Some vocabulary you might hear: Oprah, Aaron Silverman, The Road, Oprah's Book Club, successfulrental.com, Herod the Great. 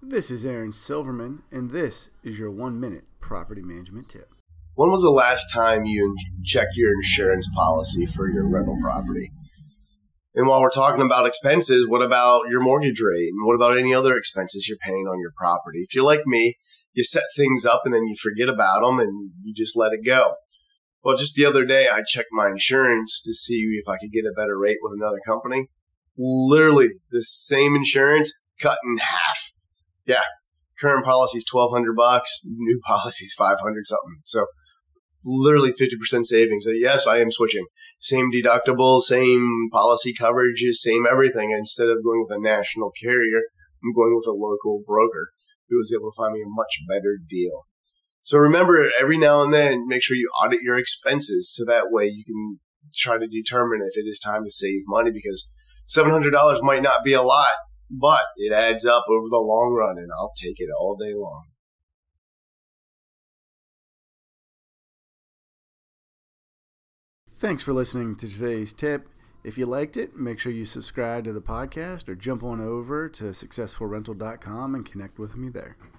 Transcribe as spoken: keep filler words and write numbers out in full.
This is Aaron Silverman, and this is your one-minute property management tip. When was the last time you checked your insurance policy for your rental property? And while we're talking about expenses, what about your mortgage rate? And what about any other expenses you're paying on your property? If you're like me, you set things up and then you forget about them and you just let it go. Well, just the other day, I checked my insurance to see if I could get a better rate with another company. Literally, the same insurance cut in half. Yeah, current policy is twelve hundred bucks. New policy is five hundred something. So literally fifty percent savings. So yes, I am switching. Same deductible, same policy coverages, same everything. Instead of going with a national carrier, I'm going with a local broker who was able to find me a much better deal. So remember, every now and then, make sure you audit your expenses so that way you can try to determine if it is time to save money, because seven hundred dollars might not be a lot, but it adds up over the long run, and I'll take it all day long. Thanks for listening to today's tip. If you liked it, make sure you subscribe to the podcast or jump on over to successful rental dot com and connect with me there.